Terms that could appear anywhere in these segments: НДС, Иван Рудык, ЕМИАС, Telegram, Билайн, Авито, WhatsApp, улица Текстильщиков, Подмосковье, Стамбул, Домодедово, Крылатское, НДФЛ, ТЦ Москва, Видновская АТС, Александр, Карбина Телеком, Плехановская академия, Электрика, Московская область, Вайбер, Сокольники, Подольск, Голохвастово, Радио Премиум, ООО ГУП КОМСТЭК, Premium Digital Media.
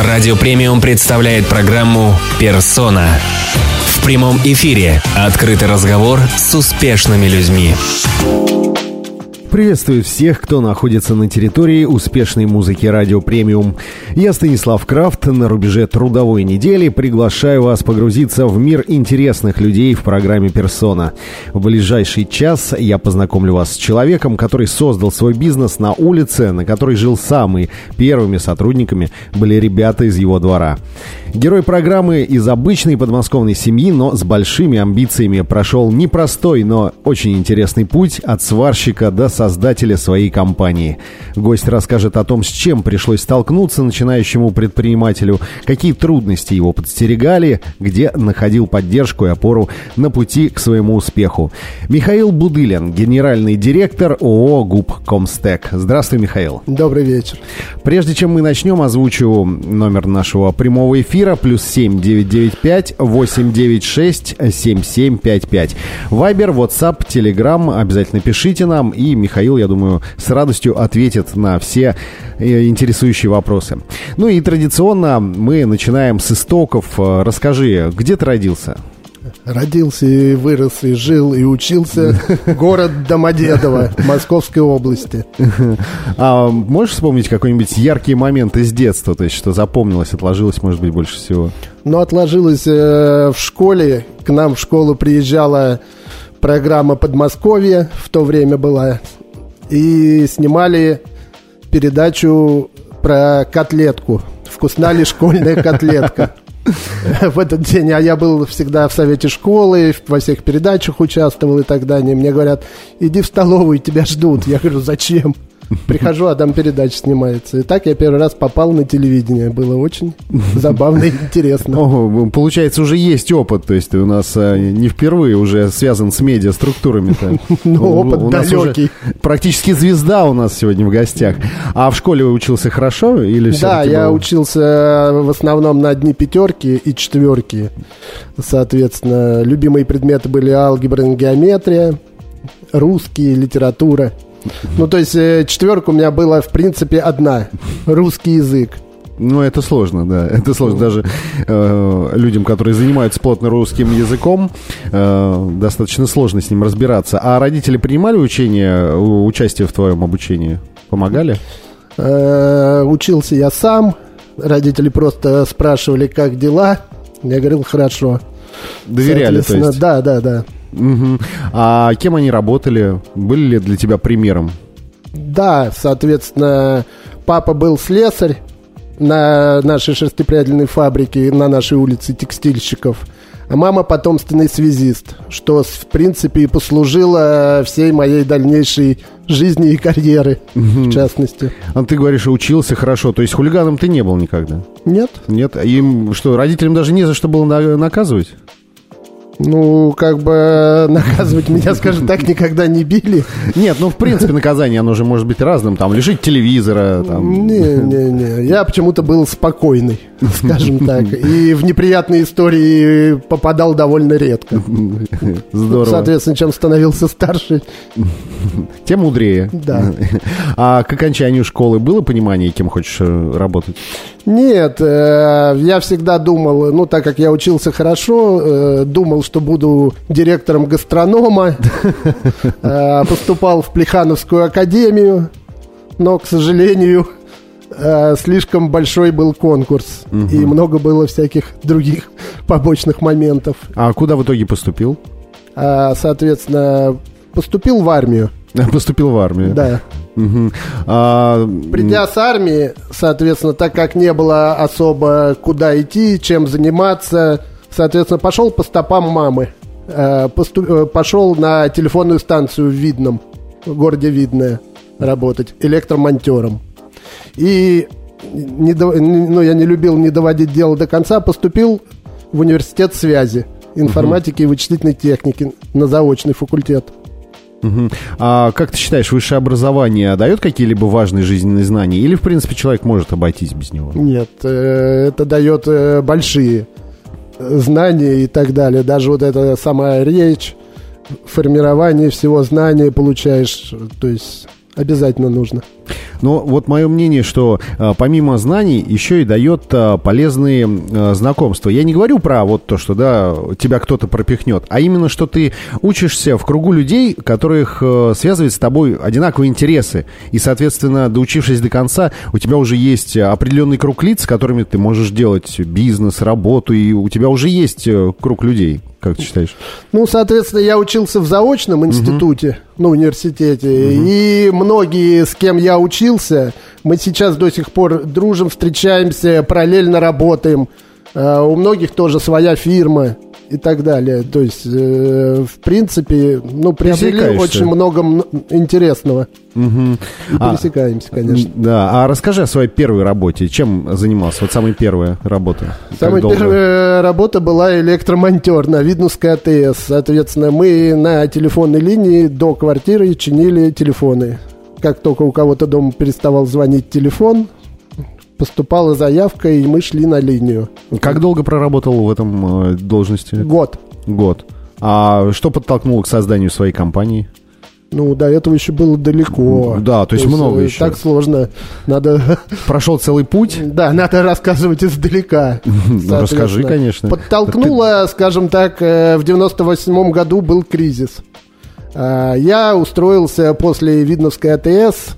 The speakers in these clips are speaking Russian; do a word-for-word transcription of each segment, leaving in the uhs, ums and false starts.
Радио Премиум представляет программу «Персона». В прямом эфире открытый разговор с успешными людьми. Приветствую всех, кто находится на территории успешной музыки Радио Премиум. Я Станислав Крафт. На рубеже трудовой недели приглашаю вас погрузиться в мир интересных людей в программе «Персона». В ближайший час я познакомлю вас с человеком, который создал свой бизнес на улице, на которой жил сам, и первыми сотрудниками были ребята из его двора. Герой программы из обычной подмосковной семьи, но с большими амбициями, прошел непростой, но очень интересный путь от сварщика до создателя своей компании. Гость расскажет о том, с чем пришлось столкнуться начинающему предпринимателю, какие трудности его подстерегали, где находил поддержку и опору на пути к своему успеху. Михаил Будылин, генеральный директор ООО ГУП «КомСТЭК». Здравствуй, Михаил. Добрый вечер. Прежде чем мы начнем, озвучу номер нашего прямого эфира: плюс семь девятьсот девяносто пять восемьсот девяносто шесть семьдесят семь пятьдесят пять. Вайбер, WhatsApp, Telegram. Обязательно пишите нам, и Михаил, я думаю, с радостью ответит на все интересующие вопросы. Ну и традиционно мы начинаем с истоков. Расскажи, где ты родился? Родился и вырос, и жил, и учился. Город Домодедово, Московской области. А можешь вспомнить какой-нибудь яркий момент из детства? То есть, что запомнилось, отложилось, может быть, больше всего? Ну, отложилось э, в школе. К нам в школу приезжала программа «Подмосковье», в то время была. И снимали передачу про котлетку. Вкусна ли школьная котлетка? В этот день, а я был всегда в совете школы, во всех передачах участвовал и так далее. Мне говорят: иди в столовую, тебя ждут. Я говорю: зачем? Прихожу, а там передача снимается. И так я первый раз попал на телевидение. Было очень забавно и интересно. О, получается, уже есть опыт. То есть ты у нас не впервые уже связан с медиа-структурами-то. Ну, опыт далекий. Практически звезда у нас сегодня в гостях. А в школе учился хорошо? Или да, я учился в основном на одни пятерки и четверки. Соответственно, любимые предметы были алгебра и геометрия, русский, литература. Ну, то есть, четверка у меня была, в принципе, одна. Русский язык. Ну, это сложно, да. Это сложно даже э, людям, которые занимаются плотно русским языком, э, достаточно сложно с ним разбираться. А родители принимали учение, участие в твоем обучении? Помогали? Э, учился я сам. Родители просто спрашивали, как дела. Я говорил: хорошо. Доверяли, то есть? Да, да, да. Угу. А кем они работали? Были ли для тебя примером? Да, соответственно, папа был слесарь на нашей шестипрядельной фабрике на нашей улице Текстильщиков, а мама потомственный связист, что, в принципе, и послужило всей моей дальнейшей жизни и карьеры, угу. в частности. А ты говоришь, учился хорошо, то есть хулиганом ты не был никогда? Нет. Нет? Им что, родителям даже не за что было наказывать? Ну, как бы наказывать меня, скажем так, никогда не били. Нет, ну, в принципе, наказание, оно же может быть разным. Там, лишить телевизора. Не-не-не, я почему-то был спокойный, скажем так. И в неприятные истории попадал довольно редко. Здорово. Соответственно, чем становился старше, тем мудрее. Да. А к окончанию школы было понимание, кем хочешь работать? Нет, я всегда думал, ну, так как я учился хорошо, думал, что... что буду директором гастронома, поступал в Плехановскую академию, но, к сожалению, слишком большой был конкурс, и много было всяких других побочных моментов. А куда в итоге поступил? Соответственно, поступил в армию. Поступил в армию. Да. Угу. А... Придя с армии, соответственно, так как не было особо куда идти, чем заниматься... Соответственно, пошел по стопам мамы, Посту... пошел на телефонную станцию в Видном, в городе Видное, работать электромонтером. И не до... ну, я не любил не доводить дело до конца, поступил в университет связи, информатики и вычислительной техники на заочный факультет. Угу. А как ты считаешь, высшее образование дает какие-либо важные жизненные знания? Или, в принципе, человек может обойтись без него? Нет, это дает большие знания и так далее. Даже вот эта сама речь, формирование всего знания получаешь, то есть обязательно нужно. Но вот мое мнение, что э, помимо знаний еще и дает э, полезные э, знакомства. Я не говорю про вот то, что да, тебя кто-то пропихнет, а именно, что ты учишься в кругу людей, которых э, связывают с тобой одинаковые интересы. И, соответственно, доучившись до конца, у тебя уже есть определенный круг лиц, с которыми ты можешь делать бизнес, работу, и у тебя уже есть круг людей. Как ты считаешь? Ну, соответственно, я учился в заочном институте, uh-huh. ну, университете, uh-huh. и многие, с кем я учился, мы сейчас до сих пор дружим, встречаемся, параллельно работаем. Uh, у многих тоже своя фирма и так далее. То есть, э, в принципе, ну, приобрели очень много интересного. Uh-huh. И а, пересекаемся, конечно. Да. А расскажи о своей первой работе. Чем занимался? Вот самая первая работа. Самая первая работа была электромонтер на Видновской АТС. Соответственно, мы на телефонной линии до квартиры чинили телефоны. Как только у кого-то дома переставал звонить телефон, поступала заявка, и мы шли на линию. Как долго проработал в этом э, должности? Год. Год. А что подтолкнуло к созданию своей компании? Ну, до этого еще было далеко. Да, то есть, то есть много еще. Так сложно. Надо... Прошел целый путь? Да, надо рассказывать издалека. Ну, расскажи, конечно. Подтолкнуло, скажем так, в девяносто восьмом году был кризис. Я устроился после Видновской АТС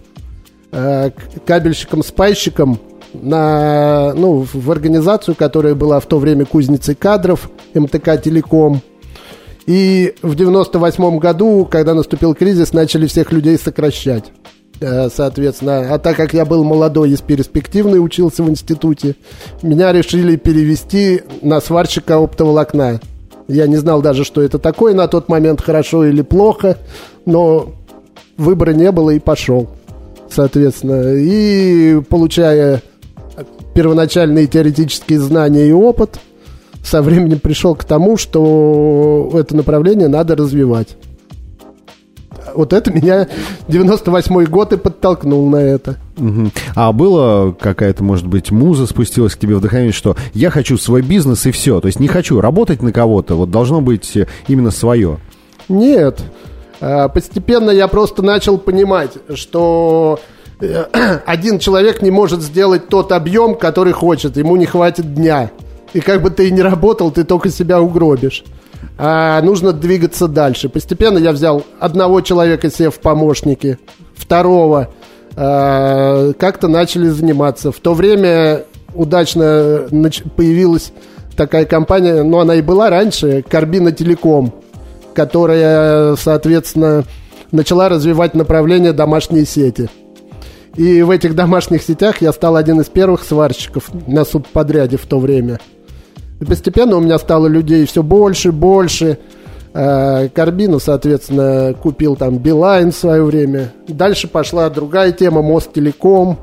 кабельщиком-спайщиком на, ну, в организацию, которая была в то время кузницей кадров, МТК Телеком. И в девяносто восьмом году, когда наступил кризис, начали всех людей сокращать. Соответственно, а так как я был молодой и перспективный, учился в институте, меня решили перевести на сварщика оптоволокна. Я не знал даже, что это такое на тот момент, хорошо или плохо, но выбора не было и пошел. Соответственно, и получая первоначальные теоретические знания и опыт, со временем пришел к тому, что это направление надо развивать. Вот это меня девяносто восьмой год и подтолкнул на это. Угу. А была какая-то, может быть, муза спустилась к тебе, вдохновение, что я хочу свой бизнес и все, то есть не хочу работать на кого-то, вот должно быть именно свое? Нет. Постепенно я просто начал понимать, что один человек не может сделать тот объем, который хочет, ему не хватит дня. И как бы ты ни работал, ты только себя угробишь. А нужно двигаться дальше. Постепенно я взял одного человека себе в помощники, второго. А, как-то начали заниматься. В то время удачно появилась такая компания, но она и была раньше, «Карбина Телеком», которая, соответственно, начала развивать направление «домашние сети». И в этих домашних сетях я стал один из первых сварщиков на субподряде в то время. И постепенно у меня стало людей все больше и больше. Карбину, соответственно, купил там Билайн в свое время. Дальше пошла другая тема, Мост-Телеком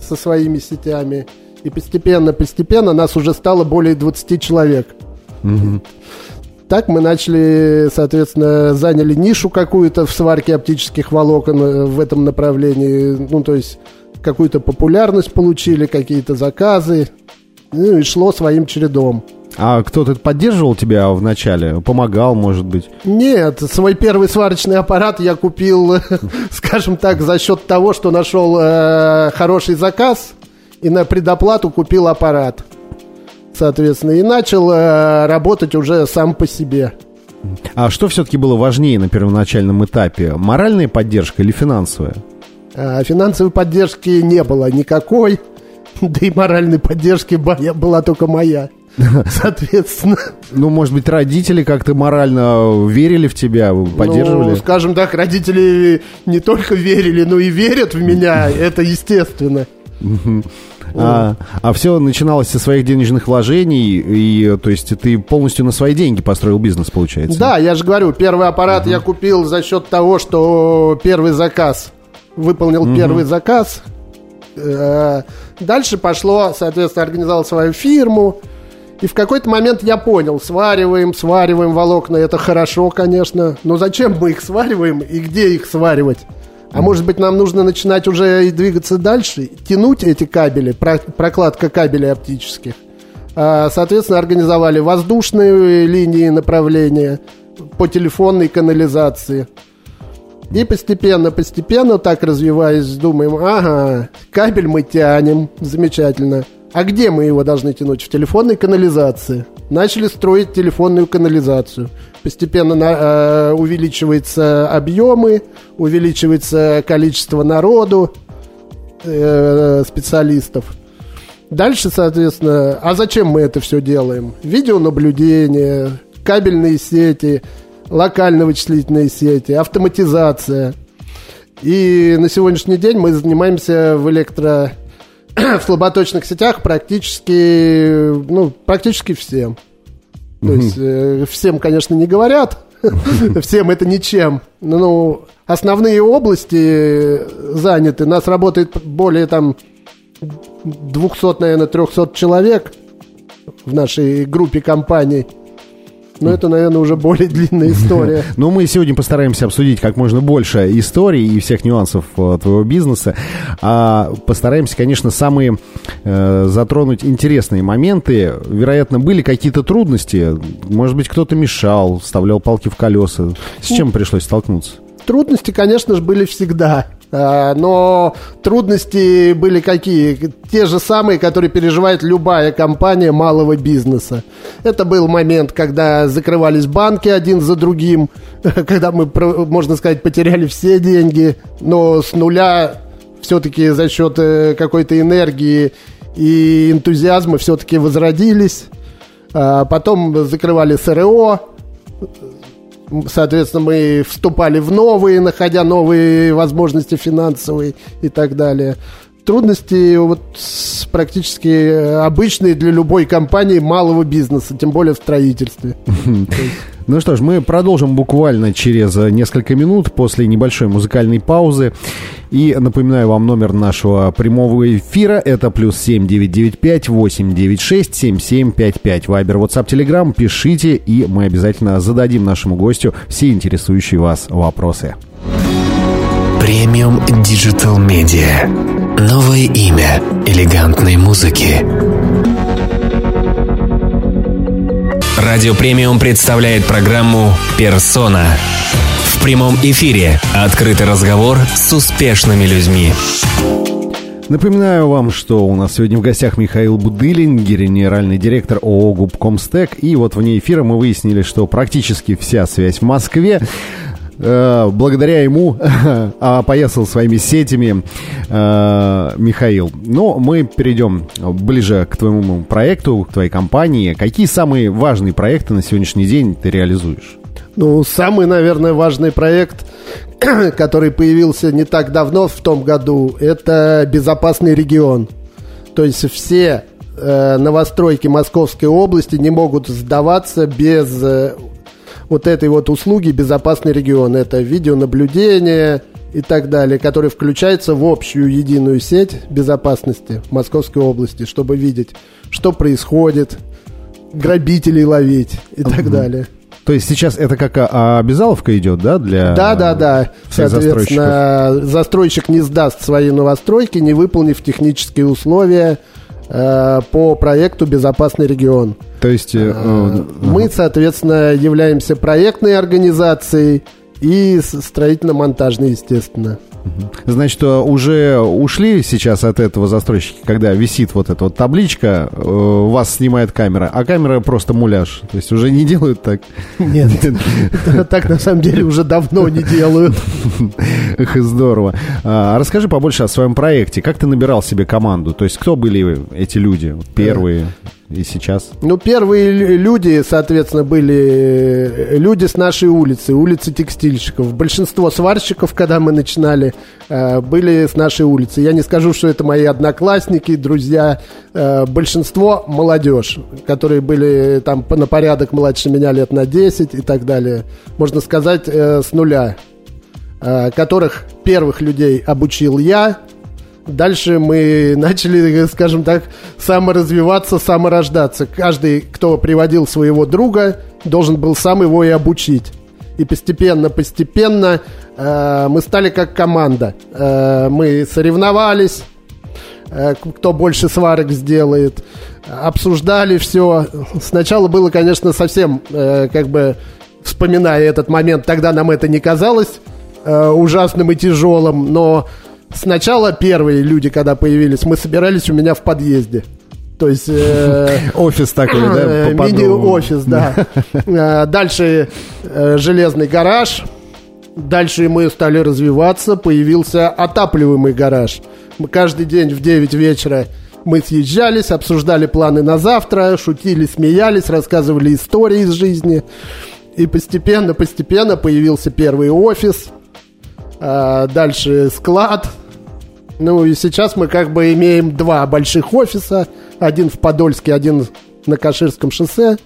со своими сетями. И постепенно-постепенно нас уже стало более двадцати человек. Mm-hmm. Так мы начали, соответственно, заняли нишу какую-то в сварке оптических волокон в этом направлении. Ну, то есть какую-то популярность получили, какие-то заказы. Ну, и шло своим чередом. А кто-то поддерживал тебя в начале? Помогал, может быть? Нет, свой первый сварочный аппарат я купил, скажем так, за счет того, что нашел хороший заказ и на предоплату купил аппарат. Соответственно, и начал э, работать уже сам по себе. А что все-таки было важнее на первоначальном этапе? Моральная поддержка или финансовая? А, финансовой поддержки не было никакой. Да и моральной поддержки была только моя. Соответственно. Ну, может быть, родители как-то морально верили в тебя, поддерживали? Ну, скажем так, родители не только верили, но и верят в меня. Это естественно. А, а все начиналось со своих денежных вложений, и, то есть, ты полностью на свои деньги построил бизнес, получается? Да, я же говорю, первый аппарат uh-huh. я купил за счет того, что первый заказ, выполнил uh-huh. первый заказ. Дальше пошло, соответственно, организовал свою фирму. И в какой-то момент я понял, свариваем, свариваем волокна, это хорошо, конечно, но зачем мы их свариваем и где их сваривать? А может быть, нам нужно начинать уже и двигаться дальше, тянуть эти кабели, прокладка кабелей оптических. Соответственно, организовали воздушные линии направления по телефонной канализации. И постепенно-постепенно, так развиваясь, думаем, ага, кабель мы тянем, замечательно. А где мы его должны тянуть? В телефонной канализации. Начали строить телефонную канализацию. Постепенно э, увеличиваются объемы, увеличивается количество народу, э, специалистов. Дальше, соответственно, а зачем мы это все делаем? Видеонаблюдение, кабельные сети, локально-вычислительные сети, автоматизация. И на сегодняшний день мы занимаемся в электро... в слаботочных сетях практически, ну, практически всем. Mm-hmm. То есть э, всем, конечно, не говорят, всем это ничем. Но основные области заняты. Нас работает более там двухсот, наверное, трехсот человек в нашей группе компаний. Но это, наверное, уже более длинная история. Но мы сегодня постараемся обсудить как можно больше историй и всех нюансов твоего бизнеса. А постараемся, конечно, самые э, затронуть интересные моменты. Вероятно, были какие-то трудности. Может быть, кто-то мешал, вставлял палки в колеса. С чем пришлось столкнуться? Трудности, конечно же, были всегда. Но трудности были какие? Те же самые, которые переживает любая компания малого бизнеса. Это был момент, когда закрывались банки один за другим, когда мы, можно сказать, потеряли все деньги, но с нуля все-таки за счет какой-то энергии и энтузиазма все-таки возродились. Потом закрывали СРО. Соответственно, мы вступали в новые, находя новые возможности финансовые и так далее. Трудности вот, практически обычные для любой компании малого бизнеса, тем более в строительстве. Ну что ж, мы продолжим буквально через несколько минут после небольшой музыкальной паузы. И напоминаю вам номер нашего прямого эфира. Это плюс семь девять девять пять восемь девять шесть семь семь пять пять. Вайбер, WhatsApp, Telegram. Пишите, и мы обязательно зададим нашему гостю все интересующие вас вопросы. Premium Digital Media. Новое имя элегантной музыки. Радио Премиум представляет программу «Персона». В прямом эфире открытый разговор с успешными людьми. Напоминаю вам, что у нас сегодня в гостях Михаил Будылин, генеральный директор ООО «ГУП КомСТЭК». И вот вне эфира мы выяснили, что практически вся связь в Москве благодаря ему опоясал своими сетями Михаил. Но мы перейдем ближе к твоему проекту, к твоей компании. Какие самые важные проекты на сегодняшний день ты реализуешь? Ну, самый, наверное, важный проект, который появился не так давно, в том году, это «Безопасный регион». То есть все новостройки Московской области не могут сдаваться без... вот этой вот услуги «Безопасный регион». Это видеонаблюдение и так далее, которые включаются в общую единую сеть безопасности Московской области, чтобы видеть, что происходит, грабителей ловить и uh-huh. так далее. То есть сейчас это как обязаловка идет, да, для да, да, да. всех застройщиков? Соответственно, застройщик не сдаст свои новостройки, не выполнив технические условия э, по проекту «Безопасный регион». То есть мы, соответственно, являемся проектной организацией и строительно-монтажной, естественно. Значит, уже ушли сейчас от этого застройщики, когда висит вот эта вот табличка, вас снимает камера, а камера просто муляж. То есть уже не делают так? Нет, так на самом деле уже давно не делают. Здорово. Расскажи побольше о своем проекте. Как ты набирал себе команду? То есть кто были эти люди первые? И сейчас? Ну, первые люди, соответственно, были люди с нашей улицы, улицы Текстильщиков. Большинство сварщиков, когда мы начинали, были с нашей улицы. Я не скажу, что это мои одноклассники, друзья. Большинство молодежь, которые были там на порядок младше меня лет на десять и так далее. Можно сказать, с нуля. Которых первых людей обучил я. Дальше мы начали, скажем так, саморазвиваться, саморождаться. Каждый, кто приводил своего друга, должен был сам его и обучить. И постепенно-постепенно э, мы стали как команда. Э, мы соревновались, э, кто больше сварок сделает, обсуждали все. Сначала было, конечно, совсем, э, как бы, вспоминая этот момент, тогда нам это не казалось э, ужасным и тяжелым, но сначала первые люди, когда появились, мы собирались у меня в подъезде. То есть... Э, офис такой, да? Мини-офис, да. Дальше железный гараж. Дальше мы стали развиваться. Появился отапливаемый гараж. Мы каждый день в девять вечера мы съезжались, обсуждали планы на завтра, шутили, смеялись, рассказывали истории из жизни. И постепенно-постепенно появился первый офис, а дальше склад. Ну и сейчас мы как бы имеем два больших офиса. Один в Подольске, один на Каширском шоссе.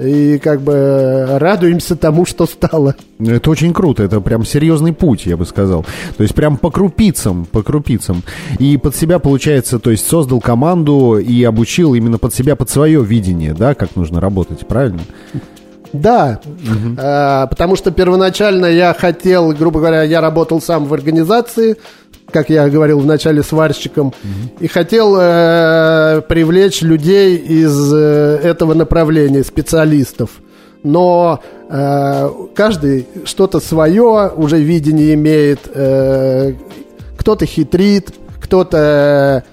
И как бы радуемся тому, что стало. Это очень круто, это прям серьезный путь, я бы сказал. То есть прям по крупицам, по крупицам. И под себя, получается, то есть создал команду и обучил именно под себя, под свое видение, да, как нужно работать, правильно? Да, угу. а, потому что первоначально я хотел, грубо говоря, я работал сам в организации, как я говорил в начале, сварщиком, угу. и хотел э, привлечь людей из э, этого направления, специалистов. Но э, каждый что-то свое уже видение имеет, э, кто-то хитрит, кто-то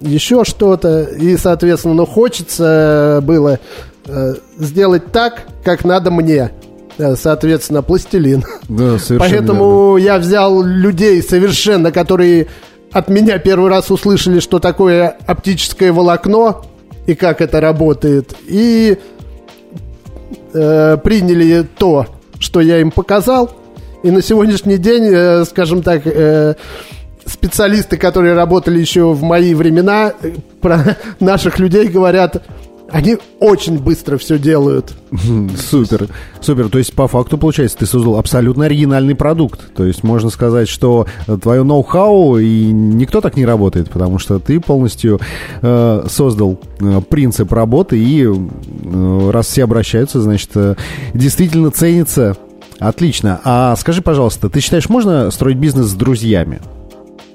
еще что-то, и, соответственно, ну, хочется было э, сделать так, как надо мне. Соответственно, пластилин. Да, поэтому верно. Я взял людей совершенно, которые от меня первый раз услышали, что такое оптическое волокно и как это работает, и э, приняли то, что я им показал. И на сегодняшний день, э, скажем так, э, специалисты, которые работали еще в мои времена, э, про наших людей говорят... Они очень быстро все делают. Супер, супер. То есть по факту, получается, ты создал абсолютно оригинальный продукт. То есть можно сказать, что твое ноу-хау, и никто так не работает, потому что ты полностью э, создал э, принцип работы. И э, раз все обращаются, значит, э, действительно ценится. Отлично. А скажи, пожалуйста, ты считаешь, можно строить бизнес с друзьями?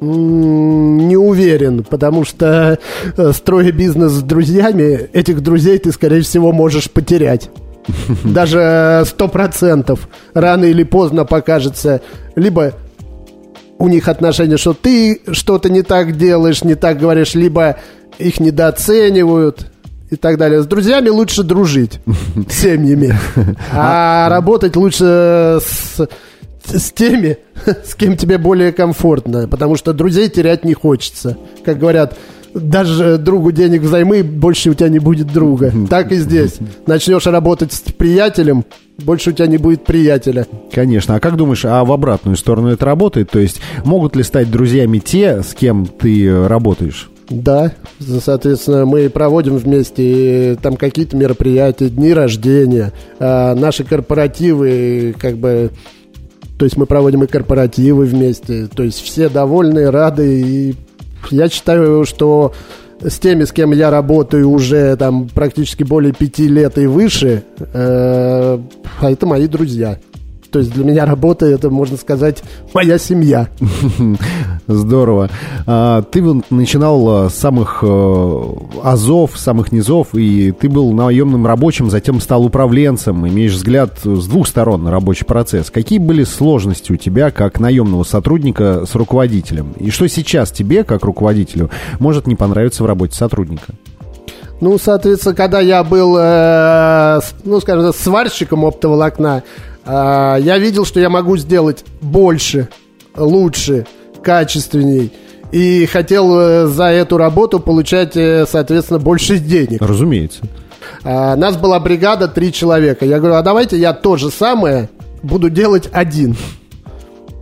Не уверен, потому что, строя бизнес с друзьями, этих друзей ты, скорее всего, можешь потерять. Даже сто процентов рано или поздно покажется. Либо у них отношение, что ты что-то не так делаешь, не так говоришь, либо их недооценивают и так далее. С друзьями лучше дружить, с семьями. А работать лучше с... с теми, с кем тебе более комфортно, потому что друзей терять не хочется. Как говорят, даже другу денег взаймы, больше у тебя не будет друга. Так и здесь. Начнешь работать с приятелем, больше у тебя не будет приятеля. Конечно. А как думаешь, а в обратную сторону это работает? То есть могут ли стать друзьями те, с кем ты работаешь? Да. Соответственно, мы проводим вместе там какие-то мероприятия, дни рождения, наши корпоративы, как бы... То есть мы проводим и корпоративы вместе. То есть все довольны, рады. И я считаю, что с теми, с кем я работаю уже там практически более пяти лет и выше, э, это мои друзья. То есть для меня работа — это, можно сказать, моя семья. Здорово. Ты начинал с самых азов, самых низов, и ты был наемным рабочим, затем стал управленцем, имеешь взгляд с двух сторон на рабочий процесс. Какие были сложности у тебя как наемного сотрудника с руководителем? И что сейчас тебе, как руководителю, может не понравиться в работе сотрудника? Ну, соответственно, когда я был, ну, скажем так, сварщиком оптоволокна, я видел, что я могу сделать больше, лучше, качественней. И хотел за эту работу получать, соответственно, больше денег. Разумеется. А, нас была бригада, три человека. Я говорю, а давайте я то же самое буду делать один.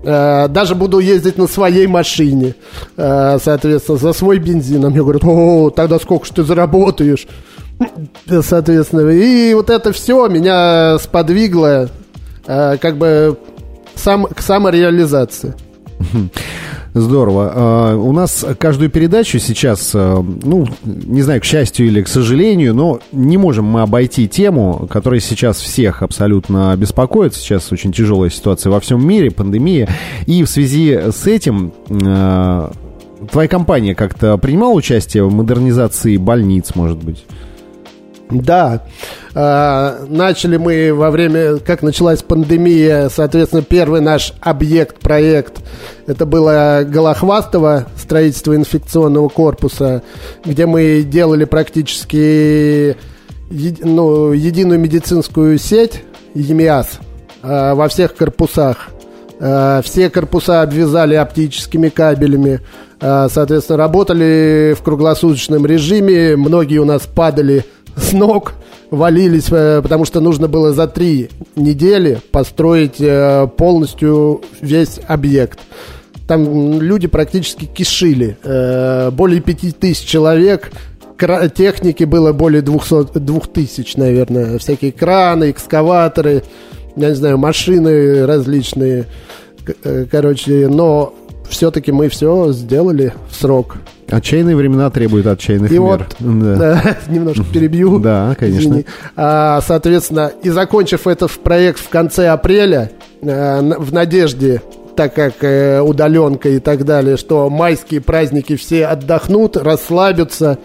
А, даже буду ездить на своей машине, а, соответственно, за свой бензин. А мне говорят, о, тогда сколько ж ты заработаешь? Соответственно, и вот это все меня сподвигло, а, как бы сам, к самореализации. Здорово. У нас каждую передачу сейчас, ну, не знаю, к счастью или к сожалению, но не можем мы обойти тему, которая сейчас всех абсолютно беспокоит. Сейчас очень тяжелая ситуация во всем мире, пандемия. И в связи с этим... Твоя компания как-то принимала участие в модернизации больниц, может быть? Да. Э, начали мы во время, как началась пандемия, соответственно, первый наш объект, проект, это было Голохвастово, строительство инфекционного корпуса, где мы делали практически е, ну, единую медицинскую сеть, ЕМИАС, э, во всех корпусах. Все корпуса обвязали оптическими кабелями, соответственно, работали в круглосуточном режиме. Многие у нас падали с ног, валились, потому что нужно было за три недели построить полностью весь объект. Там люди практически кишили. Более пяти тысяч человек. Техники было более двухсот, двух тысяч, наверное. Всякие краны, экскаваторы, я не знаю, машины различные, короче, но все-таки мы все сделали в срок. Отчаянные времена требуют отчаянных и мер. Вот, да. Да, немножко перебью. Да, конечно. А, соответственно, и закончив этот проект в конце апреля, в надежде, так как удаленка и так далее, что майские праздники все отдохнут, расслабятся.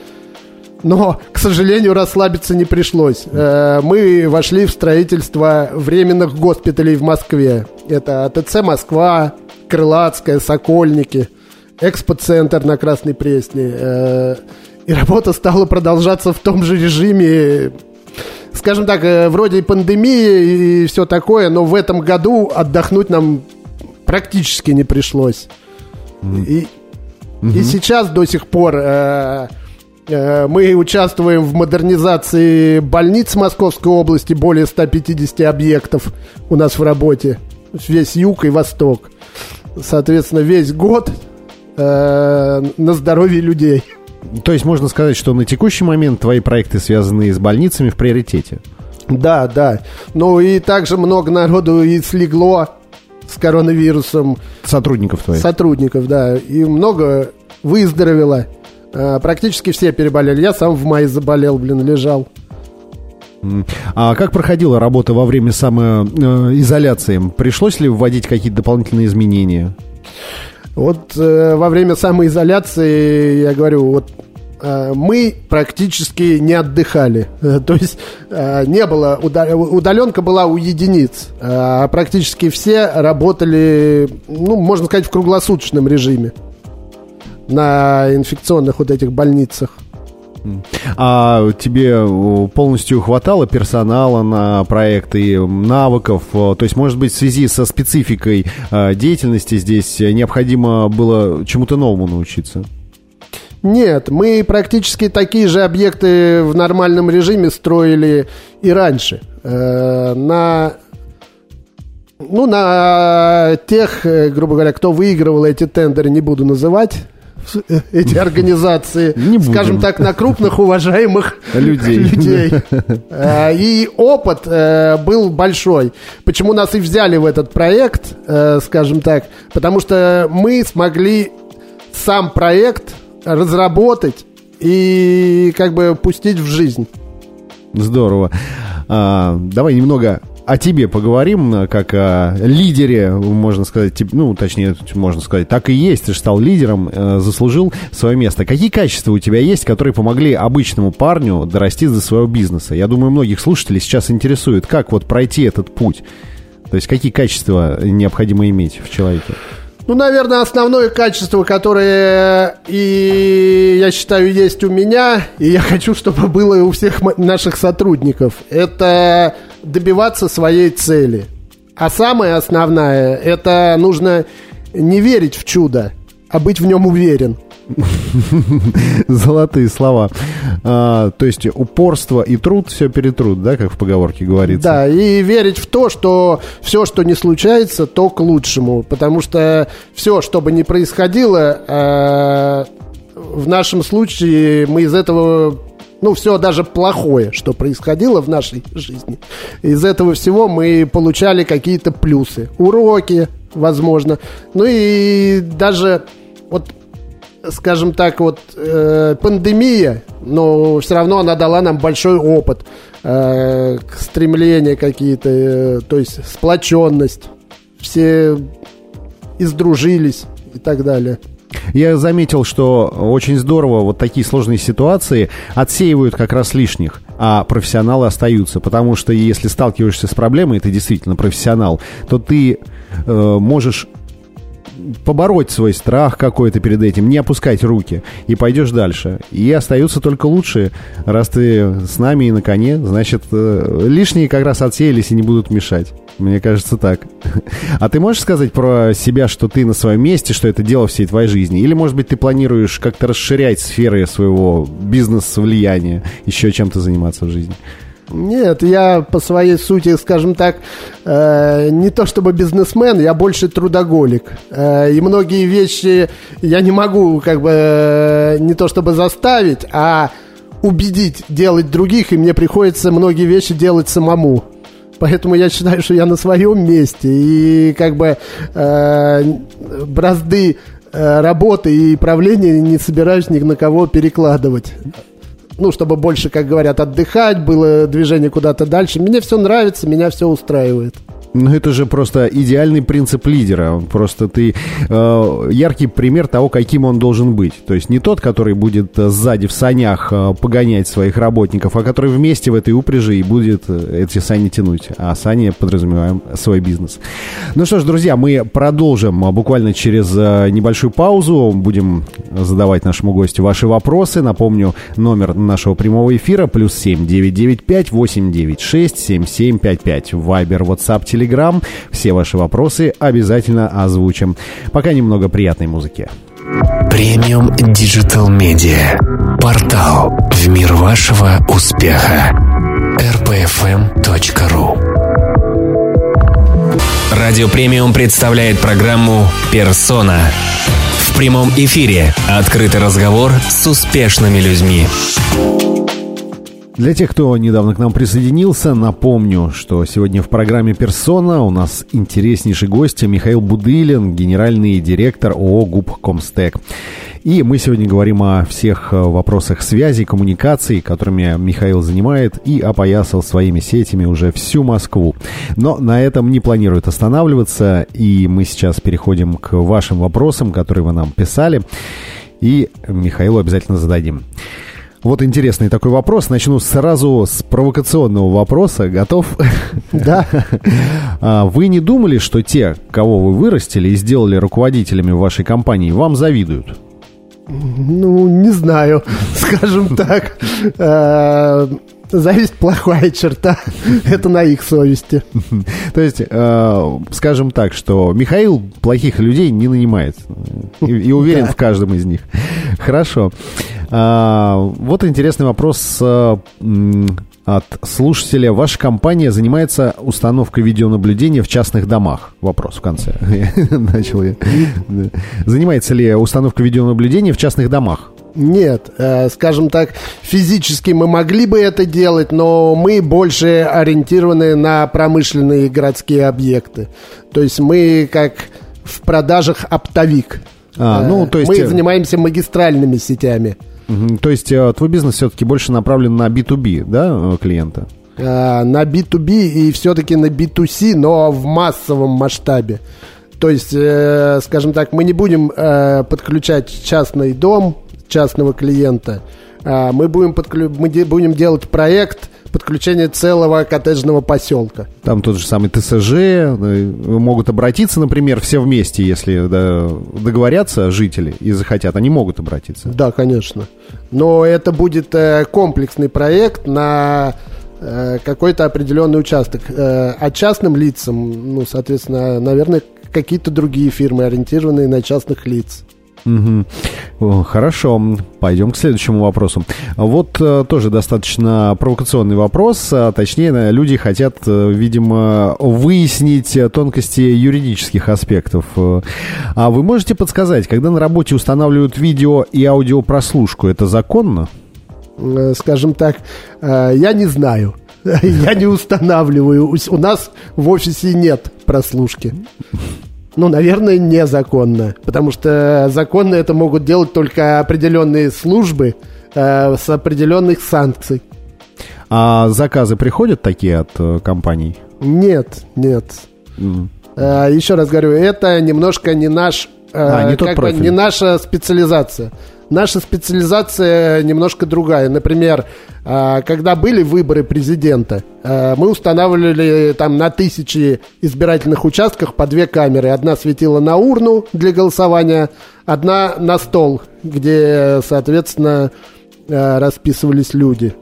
Но, к сожалению, расслабиться не пришлось. Мы вошли в строительство временных госпиталей в Москве. Это ТЦ Москва, Крылатское, Сокольники, экспоцентр на Красной Пресне. И работа стала продолжаться в том же режиме. Скажем так, вроде и пандемии и все такое, но в этом году отдохнуть нам практически не пришлось. Mm-hmm. И, mm-hmm. и сейчас до сих пор... Мы участвуем в модернизации больниц Московской области. Более ста пятидесяти объектов у нас в работе. Весь юг и восток. Соответственно, весь год э, на здоровье людей. То есть можно сказать, что на текущий момент твои проекты, связанные с больницами, в приоритете? Да, да. Ну и также много народу и слегло с коронавирусом. Сотрудников твоих? Сотрудников, да. И много выздоровело. Практически все переболели. Я сам в мае заболел, блин, лежал. А как проходила работа во время самоизоляции? Пришлось ли вводить какие-то дополнительные изменения? Вот э, во время самоизоляции, я говорю, вот э, мы практически не отдыхали. То есть э, не было... Удаленка была у единиц. А практически все работали, ну, можно сказать, в круглосуточном режиме. На инфекционных вот этих больницах. А тебе полностью хватало персонала на проекты, навыков? То есть, может быть, в связи со спецификой деятельности здесь необходимо было чему-то новому научиться? Нет, мы практически такие же объекты в нормальном режиме строили и раньше. На... Ну, на тех, грубо говоря, кто выигрывал эти тендеры, не буду называть эти организации, скажем так, на крупных уважаемых людей. людей. И опыт был большой. Почему нас и взяли в этот проект, скажем так, потому что мы смогли сам проект разработать и как бы пустить в жизнь. Здорово. Давай немного... о тебе поговорим, как о лидере, можно сказать, ну, точнее, можно сказать, так и есть, ты же стал лидером, заслужил свое место. Какие качества у тебя есть, которые помогли обычному парню дорасти до своего бизнеса? Я думаю, многих слушателей сейчас интересует, как вот пройти этот путь. То есть какие качества необходимо иметь в человеке? Ну, наверное, основное качество, которое, и я считаю, есть у меня, и я хочу, чтобы было у всех наших сотрудников, это добиваться своей цели. А самое основное, это нужно не верить в чудо, а быть в нем уверен. Золотые слова. а, То есть упорство и труд, все перетрут, да, как в поговорке говорится. Да, и верить в то, что все, что не случается, то к лучшему. Потому что все, что бы ни происходило, а, в нашем случае мы из этого... Ну, все даже плохое, что происходило в нашей жизни, из этого всего мы получали какие-то плюсы. Уроки, возможно. Ну и даже вот, скажем так, вот э, пандемия, но все равно она дала нам большой опыт, э, стремления какие-то, э, то есть сплоченность, все издружились и так далее. я заметил, что очень здорово вот такие сложные ситуации отсеивают как раз лишних, а профессионалы остаются. Потому что если сталкиваешься с проблемой, и ты действительно профессионал, то ты э, можешь побороть свой страх какой-то перед этим, не опускать руки, и пойдешь дальше. И остаются только лучшие. Раз ты с нами и на коне, значит, э, лишние как раз отсеялись и не будут мешать. Мне кажется, так. А ты можешь сказать про себя, что ты на своем месте, что это дело всей твоей жизни? Или, может быть, ты планируешь как-то расширять сферы своего бизнес-влияния, еще чем-то заниматься в жизни? Нет, я по своей сути, скажем так, э, не то чтобы бизнесмен, я больше трудоголик. Э, и многие вещи я не могу как бы э, не то чтобы заставить, а убедить делать других, и мне приходится многие вещи делать самому. Поэтому я считаю, что я на своем месте, и как бы э, бразды э, работы и правления не собираюсь ни на кого перекладывать. Ну, чтобы больше, как говорят, отдыхать, было движение куда-то дальше. Мне все нравится, меня все устраивает. Ну, это же просто идеальный принцип лидера. Просто ты э, яркий пример того, каким он должен быть. То есть не тот, который будет сзади в санях погонять своих работников, а который вместе в этой упряжи и будет эти сани тянуть. А сани подразумеваем свой бизнес. Ну что ж, друзья, мы продолжим буквально через небольшую паузу. Будем задавать нашему гостю ваши вопросы. Напомню, номер нашего прямого эфира плюс семь девятьсот девяносто пять восемьсот девяносто шесть семьдесят семь пятьдесят пять. Вайбер, WhatsApp, Телеграм. Все ваши вопросы обязательно озвучим. Пока немного приятной музыки. Premium Digital Media. Портал в мир вашего успеха. эр пэ эф эм точка ру. Радио Премиум представляет программу «Персона». В прямом эфире открытый разговор с успешными людьми. Для тех, кто недавно к нам присоединился, напомню, что сегодня в программе «Персона» у нас интереснейший гость Михаил Будылин, генеральный директор ООО «ГУП КомСТЭК». И мы сегодня говорим о всех вопросах связи, коммуникаций, которыми Михаил занимает и опоясал своими сетями уже всю Москву. Но на этом не планирует останавливаться, и мы сейчас переходим к вашим вопросам, которые вы нам писали, и Михаилу обязательно зададим. Вот интересный такой вопрос. Начну сразу с провокационного вопроса. Готов? Да. Вы не думали, что те, кого вы вырастили и сделали руководителями вашей компании, вам завидуют? Ну, не знаю, скажем так. Зависть — плохая черта. Это на их совести. То есть, скажем так, что Михаил плохих людей не нанимает. И уверен в каждом из них. Хорошо. Вот интересный вопрос от слушателя. Ваша компания занимается установкой видеонаблюдения в частных домах. Вопрос в конце. Начал я. Занимается ли установкой видеонаблюдения в частных домах? Нет, скажем так, физически мы могли бы это делать, но мы больше ориентированы на промышленные городские объекты. То есть мы как в продажах оптовик. А, ну, то есть... Мы занимаемся магистральными сетями. То есть твой бизнес все-таки больше направлен на би ту би, да, клиента? На би ту би и все-таки на би ту си, но в массовом масштабе. То есть, скажем так, мы не будем подключать частный дом, частного клиента. Мы будем, подклю... мы будем делать проект подключения целого коттеджного поселка. Там тот же самый тэ эс жэ. Могут обратиться, например, все вместе, если договорятся жители и захотят. Они могут обратиться. Да, конечно. Но это будет комплексный проект на какой-то определенный участок. А частным лицам, ну, соответственно, наверное, какие-то другие фирмы, ориентированные на частных лиц. Угу. Хорошо, пойдем к следующему вопросу. Вот э, тоже достаточно провокационный вопрос, а, точнее, люди хотят, э, видимо, выяснить тонкости юридических аспектов. А вы можете подсказать, когда на работе устанавливают видео и аудиопрослушку, это законно? Скажем так, э, я не знаю. Я не устанавливаю. У нас в офисе нет прослушки. Ну, наверное, незаконно, потому что законно это могут делать только определенные службы э, с определенных санкций. А заказы приходят такие от э, компаний? Нет, нет. Mm. Э, еще раз говорю, это немножко не наш а, не, тот профиль. Не наша специализация. Наша специализация немножко другая. Например, когда были выборы президента, мы устанавливали там на тысячи избирательных участках по две камеры. Одна светила на урну для голосования, одна на стол, где, соответственно, расписывались люди.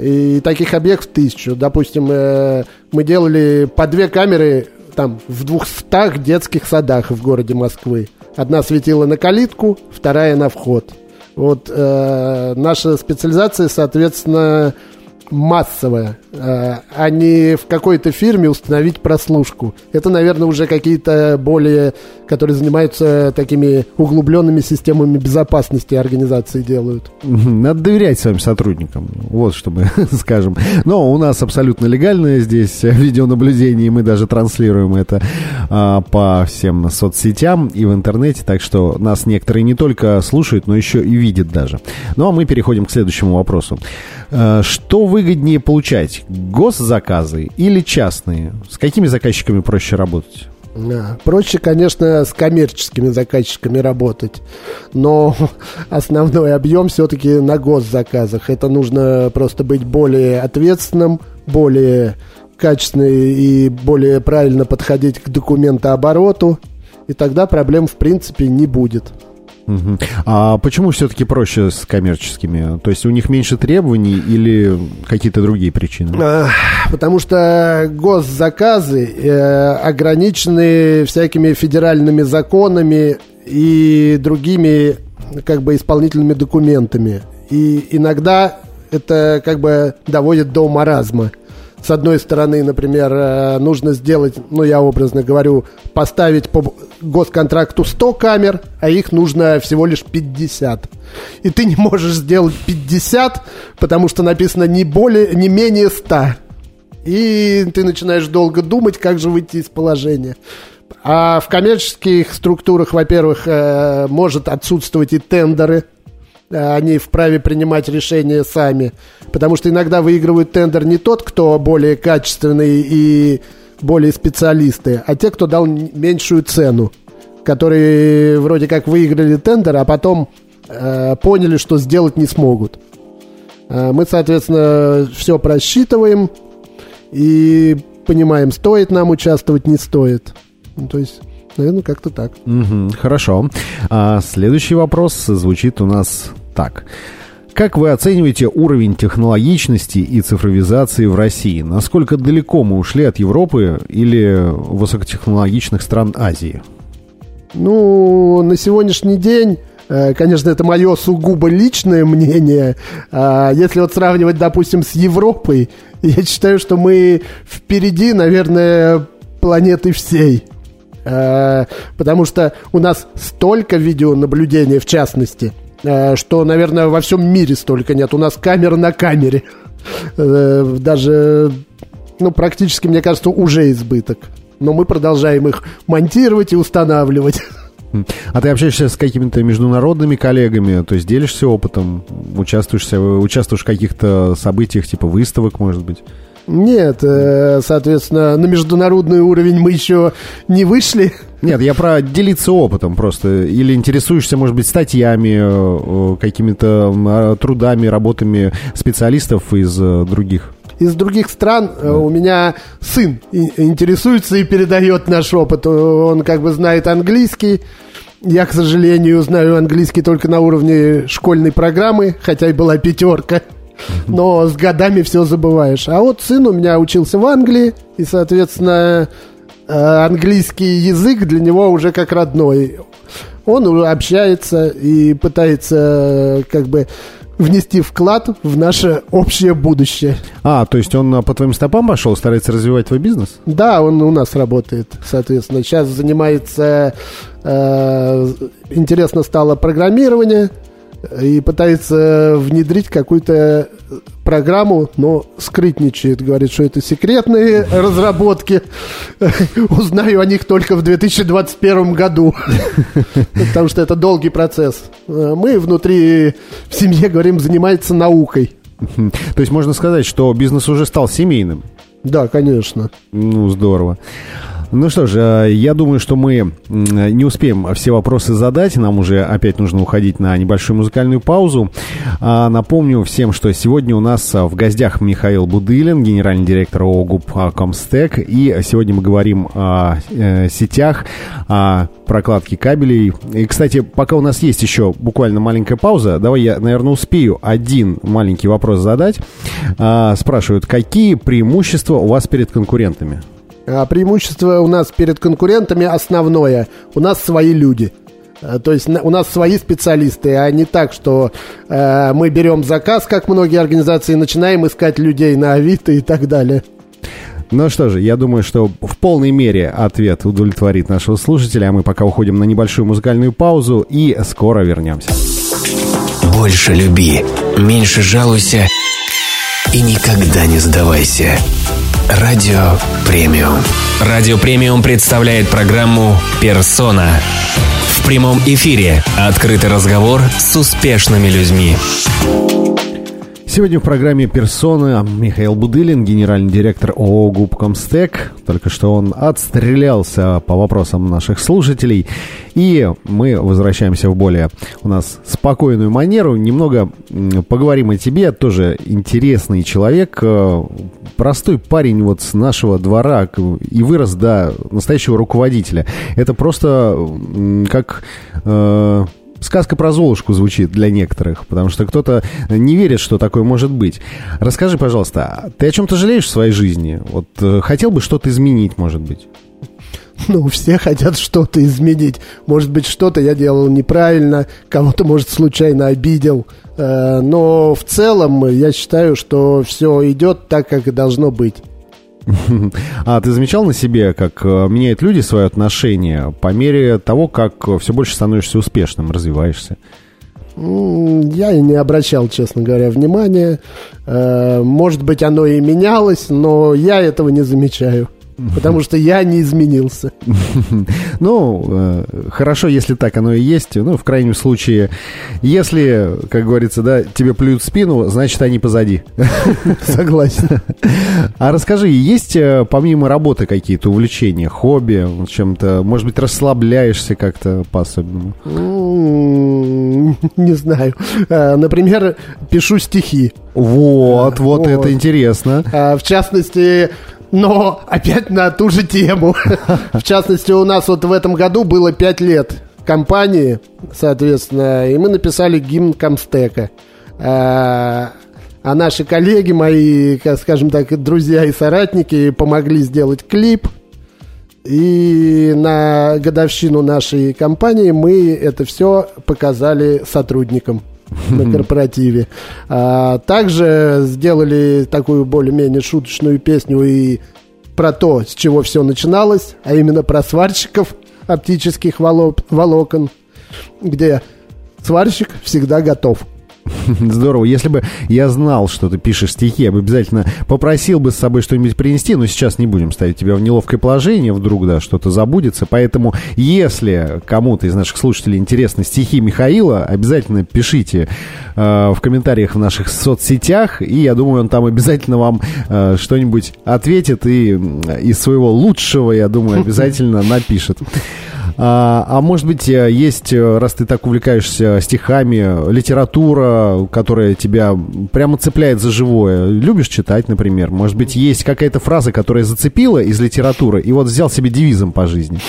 И таких объектов тысячу. Допустим, мы делали по две камеры там в двухстах детских садах в городе Москвы. Одна светила на калитку, вторая на вход. Вот э, наша специализация, соответственно, массовая, э, а не в какой-то фирме установить прослушку. Это, наверное, уже какие-то более, которые занимаются такими углубленными системами безопасности организации делают. Надо доверять своим сотрудникам, вот что мы скажем. Но у нас абсолютно легальное здесь видеонаблюдение, и мы даже транслируем это а, по всем соцсетям и в интернете, так что нас некоторые не только слушают, но еще и видят даже. Ну, а мы переходим к следующему вопросу. А, что вы выгоднее получать, госзаказы или частные? С какими заказчиками проще работать? Проще, конечно, с коммерческими заказчиками работать, но основной объем все-таки на госзаказах. Это нужно просто быть более ответственным, более качественно и более правильно подходить к документообороту, и тогда проблем в принципе не будет. А почему все-таки проще с коммерческими? То есть у них меньше требований или какие-то другие причины? Потому что госзаказы ограничены всякими федеральными законами и другими как бы исполнительными документами. И иногда это как бы доводит до маразма. С одной стороны, например, нужно сделать, ну, я образно говорю, поставить по госконтракту сто камер, а их нужно всего лишь пятьдесят. И ты не можешь сделать пятьдесят, потому что написано не более, не менее ста. И ты начинаешь долго думать, как же выйти из положения. А в коммерческих структурах, во-первых, может отсутствовать и тендеры. Они вправе принимать решения сами, потому что иногда выигрывают тендер не тот, кто более качественный и более специалисты, а те, кто дал меньшую цену, которые вроде как выиграли тендер, а потом э, поняли, что сделать не смогут. Мы, соответственно, все просчитываем и понимаем, стоит нам участвовать, не стоит. Ну, то есть... Наверное, как-то так. Угу, хорошо. А следующий вопрос звучит у нас так. Как вы оцениваете уровень технологичности и цифровизации в России? Насколько далеко мы ушли от Европы или высокотехнологичных стран Азии? Ну, на сегодняшний день, конечно, это мое сугубо личное мнение. Если вот сравнивать, допустим, с Европой, я считаю, что мы впереди, наверное, планеты всей. Потому что у нас столько видеонаблюдения, в частности, что, наверное, во всем мире столько нет. У нас камера на камере. Даже, ну, практически, мне кажется, уже избыток. Но мы продолжаем их монтировать и устанавливать. А ты общаешься с какими-то международными коллегами? То есть делишься опытом? Участвуешь, участвуешь в каких-то событиях, типа выставок, может быть? Нет, соответственно, на международный уровень мы еще не вышли. Нет, я про делиться опытом просто. Или интересуешься, может быть, статьями, какими-то трудами, работами специалистов из других. Из других стран, да. У меня сын интересуется и передает наш опыт. Он как бы знает английский. Я, к сожалению, знаю английский только на уровне школьной программы, хотя и была пятерка. Но с годами все забываешь. А вот сын у меня учился в Англии, и, соответственно, английский язык для него уже как родной. Он общается и пытается как бы внести вклад в наше общее будущее. А, то есть он по твоим стопам пошел, старается развивать твой бизнес? Да, он у нас работает, соответственно. Сейчас занимается, э, интересно стало программирование. И пытается внедрить какую-то программу, но скрытничает. Говорит, что это секретные разработки. Узнаю о них только в две тысячи двадцать первом году. Потому что это долгий процесс. Мы внутри в семье, говорим, занимается наукой. То есть можно сказать, что бизнес уже стал семейным? Да, конечно. Ну, здорово. Ну что ж, я думаю, что мы не успеем все вопросы задать. Нам уже опять нужно уходить на небольшую музыкальную паузу. Напомню всем, что сегодня у нас в гостях Михаил Будылин, генеральный директор ООО ГУП «Комстек». И сегодня мы говорим о сетях, о прокладке кабелей. И, кстати, пока у нас есть еще буквально маленькая пауза, давай я, наверное, успею один маленький вопрос задать. Спрашивают, какие преимущества у вас перед конкурентами? Преимущество у нас перед конкурентами основное. У нас свои люди. То есть у нас свои специалисты, а не так, что э, мы берем заказ, как многие организации, начинаем искать людей на Авито и так далее. Ну что же, я думаю, что в полной мере ответ удовлетворит нашего слушателя. А мы пока уходим на небольшую музыкальную паузу и скоро вернемся. Больше люби, меньше жалуйся и никогда не сдавайся. Радио Премиум. Радио Премиум представляет программу «Персона». В прямом эфире открытый разговор с успешными людьми. Сегодня в программе «Персона» Михаил Будылин, генеральный директор ООО ГУП «Комстек». Только что он отстрелялся по вопросам наших слушателей. И мы возвращаемся в более у нас спокойную манеру. Немного поговорим о тебе. Тоже интересный человек. Простой парень вот с нашего двора и вырос до настоящего руководителя. Это просто как... Э- Сказка про Золушку звучит для некоторых, потому что кто-то не верит, что такое может быть. Расскажи, пожалуйста, ты о чем-то жалеешь в своей жизни? Вот хотел бы что-то изменить, может быть? Ну, все хотят что-то изменить. Может быть, что-то я делал неправильно, кого-то, может, случайно обидел. Но в целом я считаю, что все идет так, как и должно быть. А ты замечал на себе, как меняют люди свое отношение по мере того, как все больше становишься успешным, развиваешься? Я не обращал, честно говоря, внимания. Может быть, оно и менялось, но я этого не замечаю. Потому что я не изменился. Ну, хорошо, если так оно и есть. Ну, в крайнем случае, если, как говорится, да, тебе плюют в спину, значит, они позади. Согласен. А расскажи, есть помимо работы какие-то увлечения, хобби, чем-то? Может быть, расслабляешься как-то по-особенному? Не знаю. Например, пишу стихи. Вот, вот это интересно. В частности... Но опять на ту же тему. В частности, у нас вот в этом году было пять лет компании, соответственно, и мы написали гимн Комстека. А наши коллеги, мои, скажем так, друзья и соратники помогли сделать клип. И на годовщину нашей компании мы это все показали сотрудникам на корпоративе. А также сделали такую более-менее шуточную песню и про то, с чего все начиналось, а именно про сварщиков оптических волок, волокон, где сварщик всегда готов. Здорово. Если бы я знал, что ты пишешь стихи, я бы обязательно попросил бы с собой что-нибудь принести, но сейчас не будем ставить тебя в неловкое положение, вдруг, да, что-то забудется. Поэтому, если кому-то из наших слушателей интересны стихи Михаила, обязательно пишите э, в комментариях в наших соцсетях, и я думаю, он там обязательно вам э, что-нибудь ответит и из своего лучшего, я думаю, обязательно напишет. А, а может быть, есть, раз ты так увлекаешься стихами, литература, которая тебя прямо цепляет за живое? Любишь читать, например? Может быть, есть какая-то фраза, которая зацепила из литературы и вот взял себе девизом по жизни?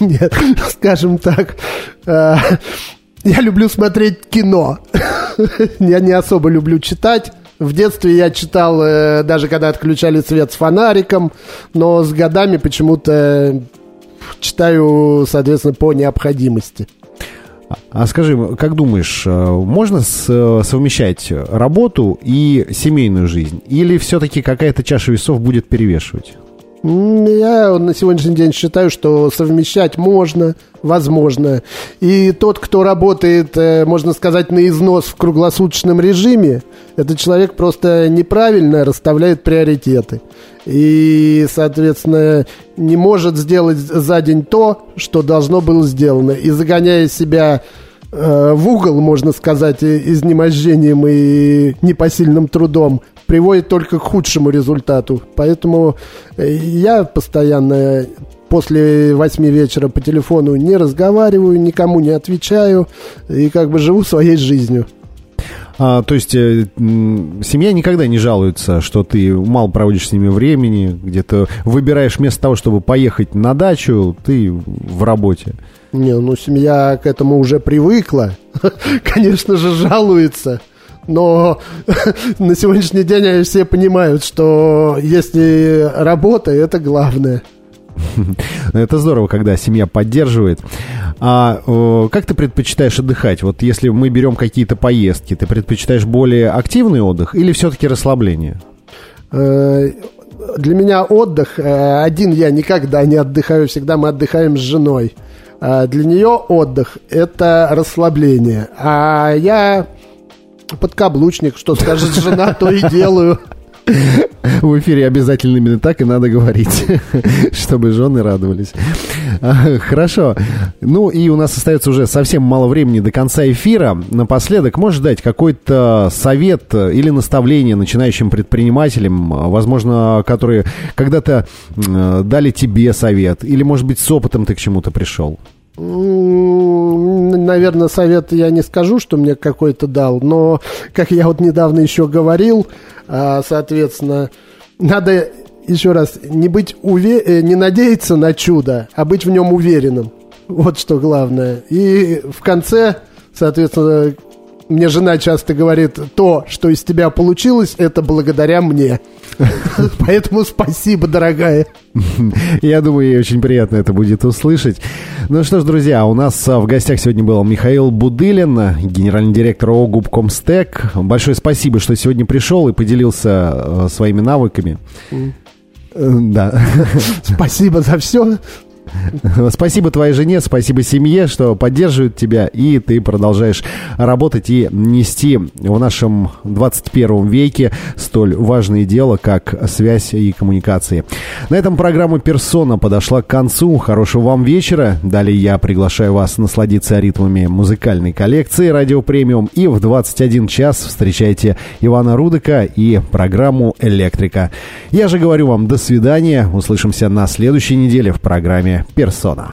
Нет, скажем так, э, я люблю смотреть кино. Я не особо люблю читать. В детстве я читал, э, даже когда отключали свет с фонариком, но с годами почему-то... Читаю, соответственно, по необходимости. А скажи, как думаешь, можно совмещать работу и семейную жизнь? Или все-таки какая-то чаша весов будет перевешивать? Я на сегодняшний день считаю, что совмещать можно, возможно. И тот, кто работает, можно сказать, на износ в круглосуточном режиме, этот человек просто неправильно расставляет приоритеты. И, соответственно, не может сделать за день то, что должно было сделано. И загоняя себя э, в угол, можно сказать, изнемождением и непосильным трудом, приводит только к худшему результату. Поэтому я постоянно после восьми вечера по телефону не разговариваю, никому не отвечаю и как бы живу своей жизнью. А, то есть э, семья никогда не жалуется, что ты мало проводишь с ними времени, где-то выбираешь вместо того, чтобы поехать на дачу, ты в работе. Не, ну семья к этому уже привыкла, конечно же жалуется. Но на сегодняшний день они все понимают, что если работа, это главное. Это здорово, когда семья поддерживает. А э, как ты предпочитаешь отдыхать? Вот если мы берем какие-то поездки, ты предпочитаешь более активный отдых или все-таки расслабление? Э, для меня отдых, э, один я никогда не отдыхаю, всегда мы отдыхаем с женой. Э, для нее отдых – это расслабление. А я... подкаблучник, что скажет жена, то и делаю. В эфире обязательно именно так и надо говорить, чтобы жены радовались. Хорошо. Ну и у нас остается уже совсем мало времени до конца эфира. Напоследок, можешь дать какой-то совет или наставление начинающим предпринимателям, возможно, которые когда-то дали тебе совет, или, может быть, с опытом ты к чему-то пришел? Наверное, совет я не скажу, что мне какой-то дал, но, как я вот недавно еще говорил, соответственно, надо, еще раз, не быть уве... не надеяться на чудо, а быть в нем уверенным. Вот что главное. И в конце, соответственно, мне жена часто говорит, то, что из тебя получилось, это благодаря мне. Поэтому спасибо, дорогая. Я думаю, ей очень приятно это будет услышать. Ну что ж, друзья, у нас в гостях сегодня был Михаил Будылин, генеральный директор ООО ГУП КомСТЭК. Большое спасибо, что сегодня пришел и поделился своими навыками. Да. Спасибо за все. Спасибо твоей жене, спасибо семье, что поддерживают тебя, и ты продолжаешь работать и нести в нашем двадцать первом веке столь важное дело, как связь и коммуникации. На этом программа «Персона» подошла к концу. Хорошего вам вечера. Далее я приглашаю вас насладиться ритмами музыкальной коллекции «Радио Премиум». И в двадцать один час встречайте Ивана Рудыка и программу «Электрика». Я же говорю вам до свидания. Услышимся на следующей неделе в программе «Персона».